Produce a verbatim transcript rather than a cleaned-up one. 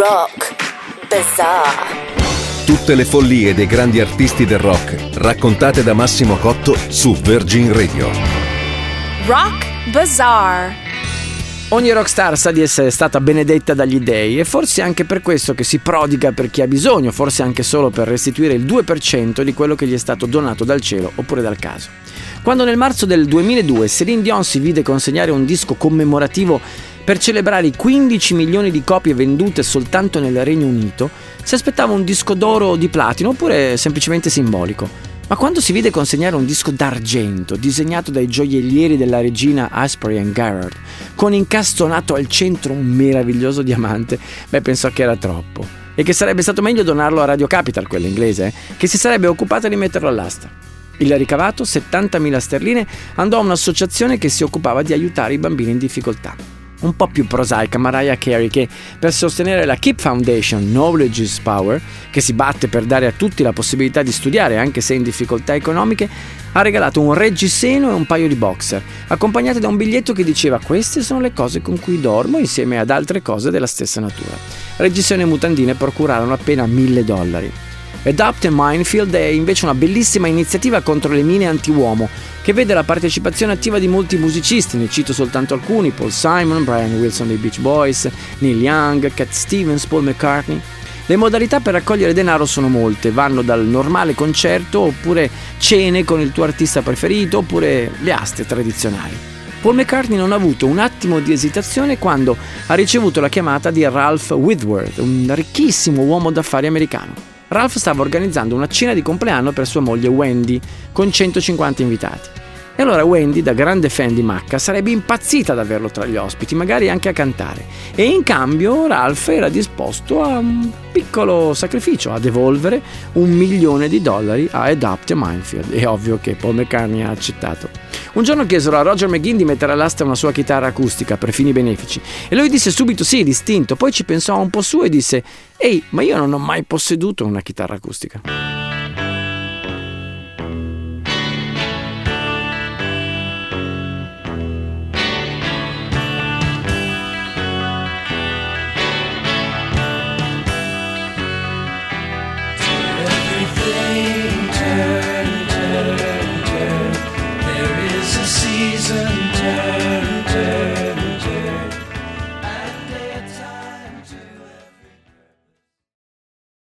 Rock Bazaar. Tutte le follie dei grandi artisti del rock, raccontate da Massimo Cotto su Virgin Radio. Rock Bazaar. Ogni rockstar sa di essere stata benedetta dagli dèi e forse anche per questo che si prodiga per chi ha bisogno, forse anche solo per restituire il due per cento di quello che gli è stato donato dal cielo oppure dal caso. Quando nel marzo del duemiladue Céline Dion si vide consegnare un disco commemorativo per celebrare i quindici milioni di copie vendute soltanto nel Regno Unito, si aspettava un disco d'oro o di platino oppure semplicemente simbolico. Ma quando si vide consegnare un disco d'argento disegnato dai gioiellieri della regina Asprey and Garrard, con incastonato al centro un meraviglioso diamante, beh, pensò che era troppo e che sarebbe stato meglio donarlo a Radio Capital, quella inglese, eh, che si sarebbe occupata di metterlo all'asta. Il ricavato, settantamila sterline, andò a un'associazione che si occupava di aiutare i bambini in difficoltà. Un po' più prosaica, Mariah Carey, che per sostenere la Keep Foundation Knowledge is Power, che si batte per dare a tutti la possibilità di studiare anche se in difficoltà economiche, ha regalato un reggiseno e un paio di boxer, accompagnati da un biglietto che diceva: queste sono le cose con cui dormo insieme ad altre cose della stessa natura. Reggiseno e mutandine procurarono appena mille dollari. Adopt a Minefield è invece una bellissima iniziativa contro le mine anti-uomo, che vede la partecipazione attiva di molti musicisti, ne cito soltanto alcuni: Paul Simon, Brian Wilson dei Beach Boys, Neil Young, Cat Stevens, Paul McCartney. Le modalità per raccogliere denaro sono molte, vanno dal normale concerto oppure cene con il tuo artista preferito oppure le aste tradizionali. Paul McCartney non ha avuto un attimo di esitazione quando ha ricevuto la chiamata di Ralph Whitworth, un ricchissimo uomo d'affari americano. Ralph stava organizzando una cena di compleanno per sua moglie Wendy, con centocinquanta invitati. E allora Wendy, da grande fan di Macca, sarebbe impazzita ad averlo tra gli ospiti, magari anche a cantare. E in cambio Ralph era disposto a un piccolo sacrificio, a devolvere un milione di dollari a Adopt a Minefield. È ovvio che Paul McCartney ha accettato. Un giorno chiesero a Roger McGuinn di mettere all'asta una sua chitarra acustica per fini benefici e lui disse subito sì, distinto, poi ci pensò un po' su e disse: «Ehi, ma io non ho mai posseduto una chitarra acustica».